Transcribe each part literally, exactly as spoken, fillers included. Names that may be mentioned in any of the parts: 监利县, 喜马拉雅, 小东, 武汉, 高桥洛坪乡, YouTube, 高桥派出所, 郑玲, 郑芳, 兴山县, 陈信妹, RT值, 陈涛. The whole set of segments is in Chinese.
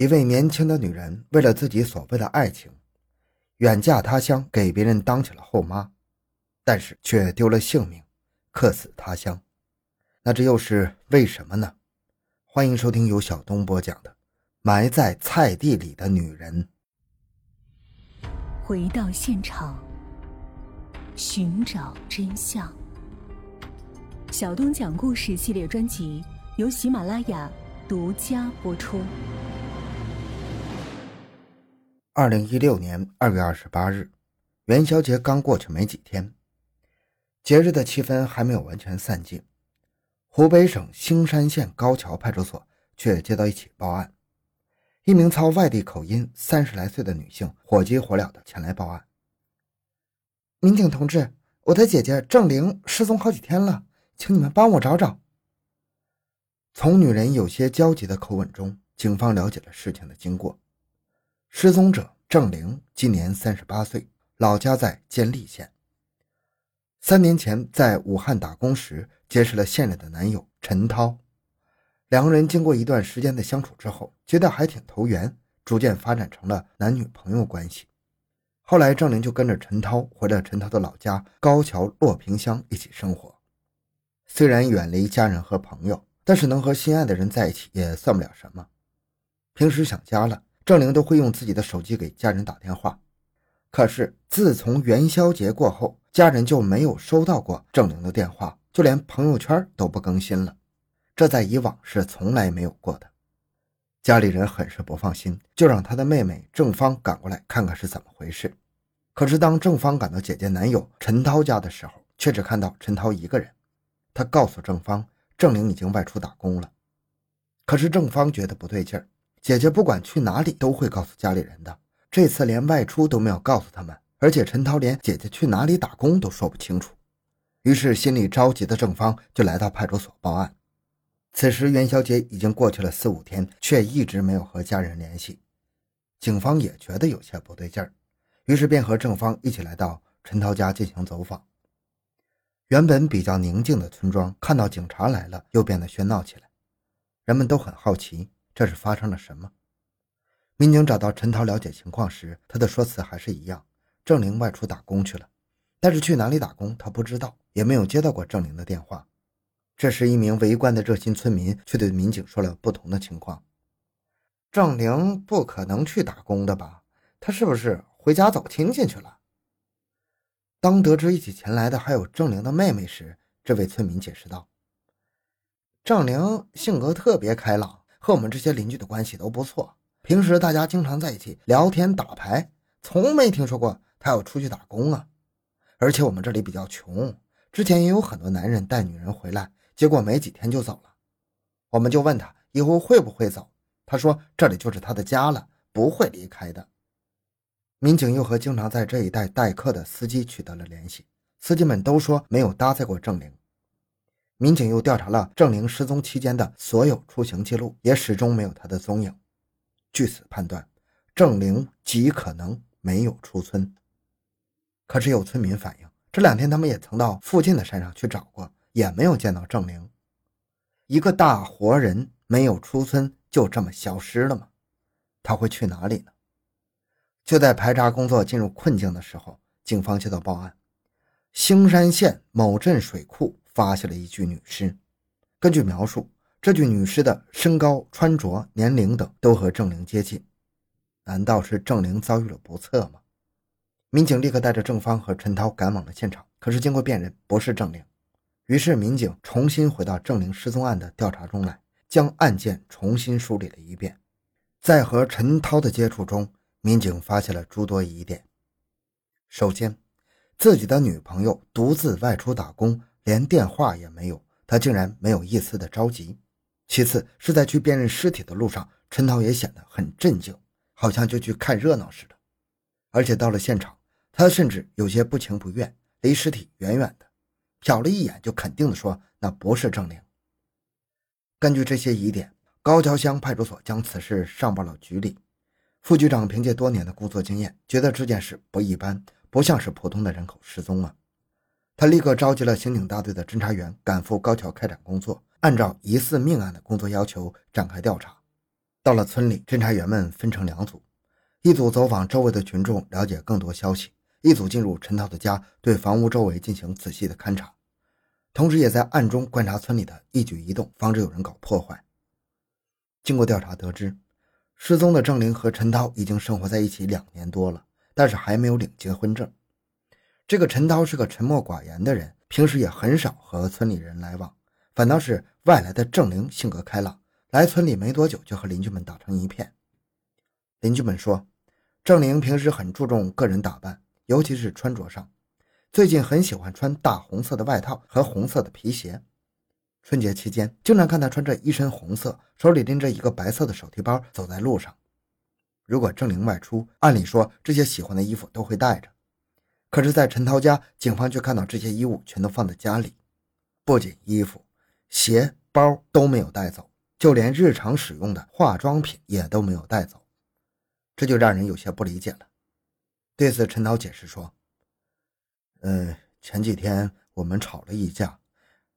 一位年轻的女人为了自己所谓的爱情，远嫁他乡，给别人当起了后妈，但是却丢了性命，客死他乡。那这又是为什么呢？欢迎收听由小东播讲的《埋在菜地里的女人》。回到现场，寻找真相。小东讲故事系列专辑由喜马拉雅独家播出。二零一六年二月二十八日，元宵节刚过去没几天，节日的气氛还没有完全散尽，湖北省兴山县高桥派出所却接到一起报案，一名操外地口音三十来岁的女性火急火燎的前来报案。民警同志，我的姐姐郑玲失踪好几天了，请你们帮我找找。从女人有些焦急的口吻中，警方了解了事情的经过。失踪者郑玲今年三十八岁，老家在监利县，三年前在武汉打工时结识了现任的男友陈涛，两个人经过一段时间的相处之后，觉得还挺投缘，逐渐发展成了男女朋友关系。后来郑玲就跟着陈涛回了陈涛的老家高桥洛坪乡一起生活。虽然远离家人和朋友，但是能和心爱的人在一起也算不了什么。平时想家了，郑玲都会用自己的手机给家人打电话。可是自从元宵节过后，家人就没有收到过郑玲的电话，就连朋友圈都不更新了。这在以往是从来没有过的。家里人很是不放心，就让她的妹妹郑芳赶过来看看是怎么回事。可是当郑芳赶到姐姐男友陈涛家的时候，却只看到陈涛一个人。她告诉郑芳，郑玲已经外出打工了。可是郑芳觉得不对劲儿，姐姐不管去哪里都会告诉家里人的，这次连外出都没有告诉他们，而且陈涛连姐姐去哪里打工都说不清楚。于是心里着急的郑芳就来到派出所报案。此时元宵节已经过去了四五天，却一直没有和家人联系。警方也觉得有些不对劲儿，于是便和郑芳一起来到陈涛家进行走访。原本比较宁静的村庄，看到警察来了又变得喧闹起来，人们都很好奇这是发生了什么。民警找到陈涛了解情况时，他的说辞还是一样，郑玲外出打工去了，但是去哪里打工他不知道，也没有接到过郑玲的电话。这时一名围观的热心村民却对民警说了不同的情况。郑玲不可能去打工的吧，她是不是回家走亲戚去了？当得知一起前来的还有郑玲的妹妹时，这位村民解释道，郑玲性格特别开朗，和我们这些邻居的关系都不错，平时大家经常在一起聊天打牌，从没听说过她要出去打工啊。而且我们这里比较穷，之前也有很多男人带女人回来，结果没几天就走了。我们就问他以后会不会走，他说这里就是他的家了，不会离开的。民警又和经常在这一带代客的司机取得了联系，司机们都说没有搭载过郑玲。民警又调查了郑玲失踪期间的所有出行记录，也始终没有她的踪影。据此判断，郑玲极可能没有出村。可是有村民反映，这两天他们也曾到附近的山上去找过，也没有见到郑玲。一个大活人没有出村就这么消失了吗？他会去哪里呢？就在排查工作进入困境的时候，警方接到报案，兴山县某镇水库发现了一具女尸。根据描述，这具女尸的身高、穿着、年龄等都和郑玲接近。难道是郑玲遭遇了不测吗？民警立刻带着郑芳和陈涛赶往了现场，可是经过辨认，不是郑玲。于是民警重新回到郑玲失踪案的调查中来，将案件重新梳理了一遍。在和陈涛的接触中，民警发现了诸多疑点。首先，自己的女朋友独自外出打工，连电话也没有，他竟然没有一丝的着急。其次是在去辨认尸体的路上，陈涛也显得很镇静，好像就去看热闹似的。而且到了现场，他甚至有些不情不愿，离尸体远远的瞟了一眼，就肯定地说那不是郑玲。根据这些疑点，高桥乡派出所将此事上报了局里。副局长凭借多年的工作经验，觉得这件事不一般，不像是普通的人口失踪啊。他立刻召集了刑警大队的侦查员赶赴高桥开展工作，按照疑似命案的工作要求展开调查。到了村里，侦查员们分成两组，一组走访周围的群众，了解更多消息；一组进入陈涛的家，对房屋周围进行仔细的勘察，同时也在暗中观察村里的一举一动，防止有人搞破坏。经过调查得知，失踪的郑玲和陈涛已经生活在一起两年多了，但是还没有领结婚证。这个陈涛是个沉默寡言的人，平时也很少和村里人来往，反倒是外来的郑玲性格开朗，来村里没多久就和邻居们打成一片。邻居们说，郑玲平时很注重个人打扮，尤其是穿着上，最近很喜欢穿大红色的外套和红色的皮鞋。春节期间经常看她穿着一身红色，手里拎着一个白色的手提包走在路上。如果郑玲外出，按理说这些喜欢的衣服都会带着，可是在陈涛家，警方却看到这些衣物全都放在家里，不仅衣服、鞋、包都没有带走，就连日常使用的化妆品也都没有带走，这就让人有些不理解了。对此，陈涛解释说，呃，前几天我们吵了一架，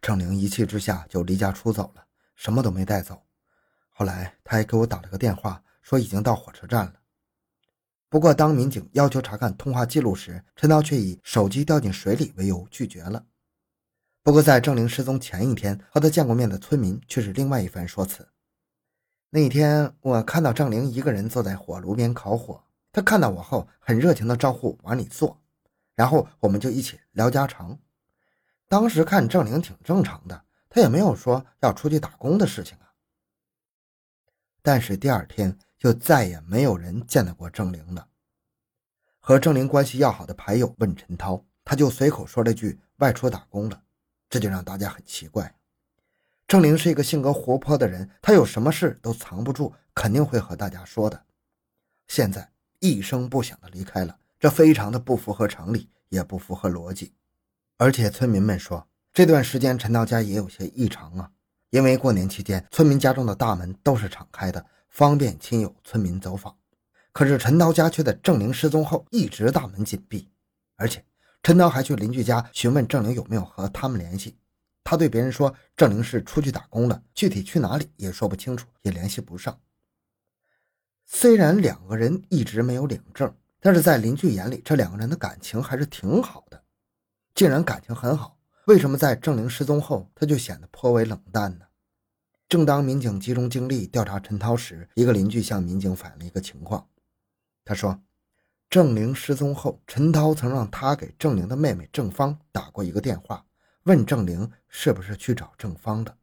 郑玲一气之下就离家出走了，什么都没带走。后来他还给我打了个电话，说已经到火车站了。不过当民警要求查看通话记录时，陈涛却以手机掉进水里为由拒绝了。不过在郑玲失踪前一天，和她见过面的村民却是另外一番说辞。那天我看到郑玲一个人坐在火炉边烤火，她看到我后很热情地招呼往里坐，然后我们就一起聊家常。当时看郑玲挺正常的，她也没有说要出去打工的事情啊。但是第二天就再也没有人见到过郑玲了。和郑玲关系要好的牌友问陈涛，他就随口说了句外出打工了。这就让大家很奇怪。郑玲是一个性格活泼的人，她有什么事都藏不住，肯定会和大家说的。现在一声不响地离开了，这非常的不符合常理，也不符合逻辑。而且村民们说，这段时间陈涛家也有些异常啊，因为过年期间村民家中的大门都是敞开的，方便亲友村民走访。可是陈涛家却在郑玲失踪后一直大门紧闭，而且陈涛还去邻居家询问郑玲有没有和他们联系，他对别人说郑玲是出去打工了，具体去哪里也说不清楚，也联系不上。虽然两个人一直没有领证，但是在邻居眼里，这两个人的感情还是挺好的。既然感情很好，为什么在郑玲失踪后他就显得颇为冷淡呢？正当民警集中精力调查陈涛时，一个邻居向民警反映了一个情况。他说，郑玲失踪后，陈涛曾让他给郑玲的妹妹郑芳打过一个电话，问郑玲是不是去找郑芳的。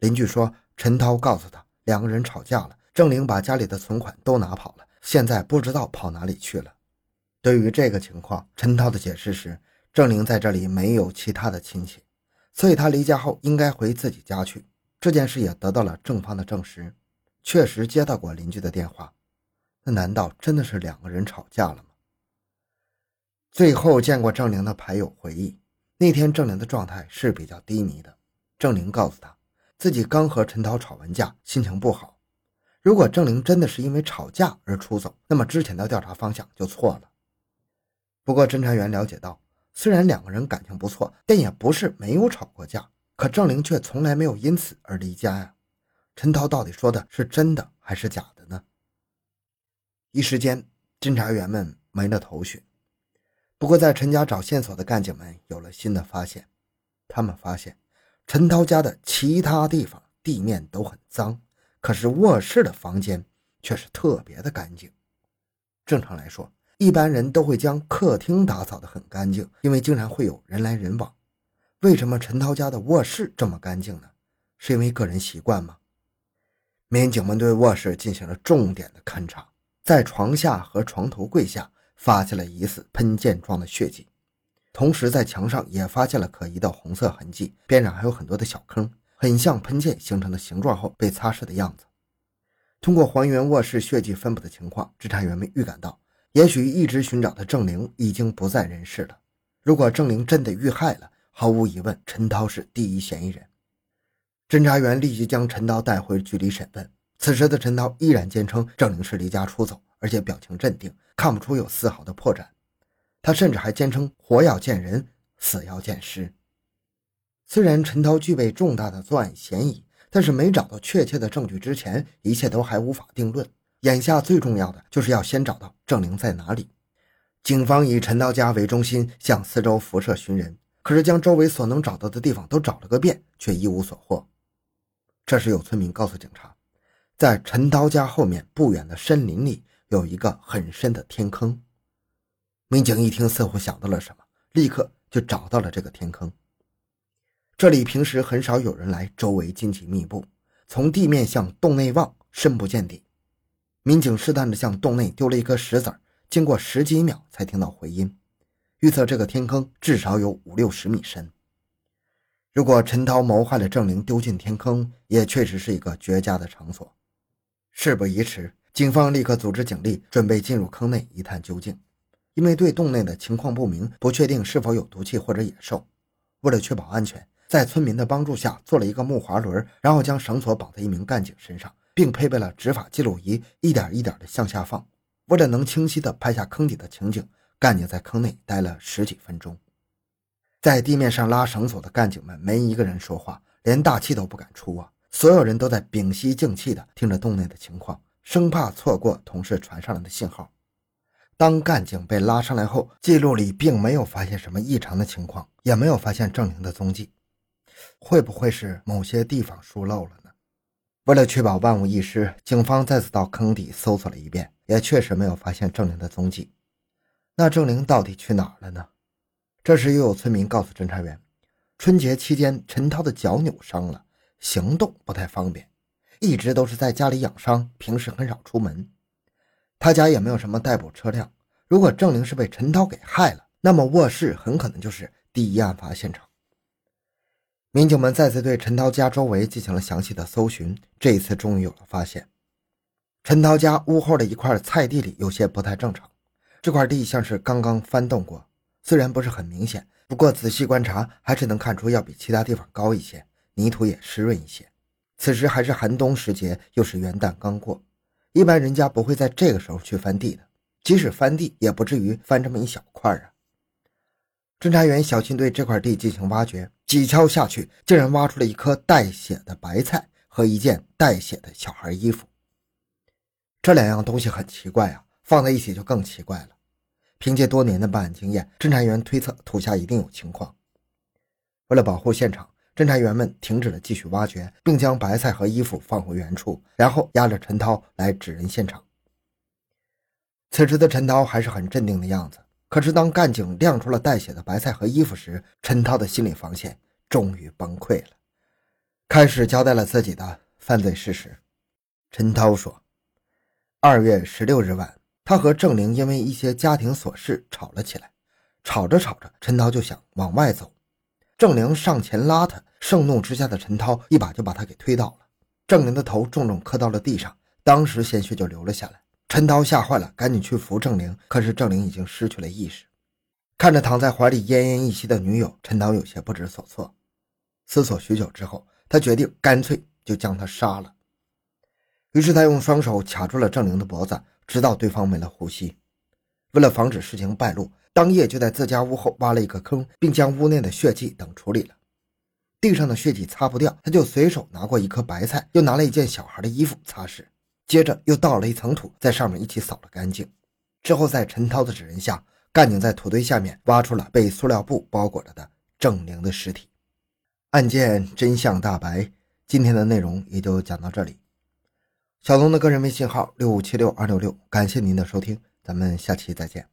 邻居说，陈涛告诉他两个人吵架了，郑玲把家里的存款都拿跑了，现在不知道跑哪里去了。对于这个情况，陈涛的解释是，郑玲在这里没有其他的亲戚，所以他离家后应该回自己家去。这件事也得到了郑芳的证实，确实接到过邻居的电话。那难道真的是两个人吵架了吗？最后见过郑玲的牌友回忆，那天郑玲的状态是比较低迷的。郑玲告诉他，自己刚和陈涛吵完架，心情不好。如果郑玲真的是因为吵架而出走，那么之前的调查方向就错了。不过侦查员了解到，虽然两个人感情不错，但也不是没有吵过架，可郑玲却从来没有因此而离家呀。陈涛到底说的是真的还是假的呢？一时间，侦查员们没了头绪。不过在陈家找线索的干警们有了新的发现，他们发现陈涛家的其他地方地面都很脏，可是卧室的房间却是特别的干净。正常来说，一般人都会将客厅打扫得很干净，因为经常会有人来人往。为什么陈涛家的卧室这么干净呢？是因为个人习惯吗？民警们对卧室进行了重点的勘察，在床下和床头柜下发现了疑似喷溅状的血迹，同时在墙上也发现了可疑的红色痕迹，边上还有很多的小坑，很像喷溅形成的形状后被擦拭的样子。通过还原卧室血迹分布的情况，侦查员们预感到，也许一直寻找的郑玲已经不在人世了。如果郑玲真的遇害了，毫无疑问陈涛是第一嫌疑人。侦查员立即将陈涛带回局里审问。此时的陈涛依然坚称郑玲是离家出走，而且表情镇定，看不出有丝毫的破绽。他甚至还坚称活要见人，死要见尸。虽然陈涛具备重大的作案嫌疑，但是没找到确切的证据之前，一切都还无法定论。眼下最重要的就是要先找到郑玲在哪里。警方以陈刀家为中心向四周辐射寻人，可是将周围所能找到的地方都找了个遍，却一无所获。这时有村民告诉警察，在陈刀家后面不远的森林里有一个很深的天坑。民警一听似乎想到了什么，立刻就找到了这个天坑。这里平时很少有人来，周围荆棘密布，从地面向洞内望深不见底。民警试探着向洞内丢了一颗石子儿，经过十几秒才听到回音，预测这个天坑至少有五六十米深。如果陈涛谋害了郑玲丢进天坑，也确实是一个绝佳的场所。事不宜迟，警方立刻组织警力准备进入坑内一探究竟。因为对洞内的情况不明，不确定是否有毒气或者野兽，为了确保安全，在村民的帮助下做了一个木滑轮，然后将绳索绑在一名干警身上，并配备了执法记录仪，一点一点的向下放。为了能清晰地拍下坑底的情景，干警在坑内待了十几分钟。在地面上拉绳索的干警们没一个人说话，连大气都不敢出啊！所有人都在屏息静气地听着洞内的情况，生怕错过同事传上来的信号。当干警被拉上来后，记录里并没有发现什么异常的情况，也没有发现郑玲的踪迹。会不会是某些地方疏漏了呢？为了确保万无一失，警方再次到坑底搜索了一遍，也确实没有发现郑玲的踪迹。那郑玲到底去哪儿了呢？这时又有村民告诉侦查员，春节期间陈涛的脚扭伤了，行动不太方便，一直都是在家里养伤，平时很少出门。他家也没有什么代步车辆，如果郑玲是被陈涛给害了，那么卧室很可能就是第一案发现场。民警们再次对陈涛家周围进行了详细的搜寻，这一次终于有了发现。陈涛家屋后的一块菜地里有些不太正常，这块地像是刚刚翻动过，虽然不是很明显，不过仔细观察还是能看出要比其他地方高一些，泥土也湿润一些。此时还是寒冬时节，又是元旦刚过，一般人家不会在这个时候去翻地的，即使翻地也不至于翻这么一小块啊。侦查员小心对这块地进行挖掘，几锹下去，竟然挖出了一颗带血的白菜和一件带血的小孩衣服。这两样东西很奇怪啊，放在一起就更奇怪了。凭借多年的办案经验，侦查员推测土下一定有情况。为了保护现场，侦查员们停止了继续挖掘，并将白菜和衣服放回原处，然后押着陈涛来指认现场。此时的陈涛还是很镇定的样子。可是当干警亮出了带血的白菜和衣服时，陈涛的心理防线终于崩溃了，开始交代了自己的犯罪事实。陈涛说，二月十六日晚，他和郑玲因为一些家庭琐事吵了起来，吵着吵着，陈涛就想往外走，郑玲上前拉他，盛怒之下的陈涛一把就把他给推倒了，郑玲的头重重磕到了地上，当时鲜血就流了下来。陈涛吓坏了，赶紧去扶郑玲，可是郑玲已经失去了意识。看着躺在怀里奄奄一息的女友，陈涛有些不知所措。思索许久之后，他决定干脆就将她杀了。于是他用双手卡住了郑玲的脖子，直到对方没了呼吸。为了防止事情败露，当夜就在自家屋后挖了一个坑，并将屋内的血迹等处理了。地上的血迹擦不掉，他就随手拿过一颗白菜，又拿了一件小孩的衣服擦拭。接着又倒了一层土，在上面一起扫了干净。之后在陈涛的指认下，干警在土堆下面挖出了被塑料布包裹着的郑玲的尸体。案件真相大白，今天的内容也就讲到这里。小东的个人微信号六五七六二六六，感谢您的收听，咱们下期再见。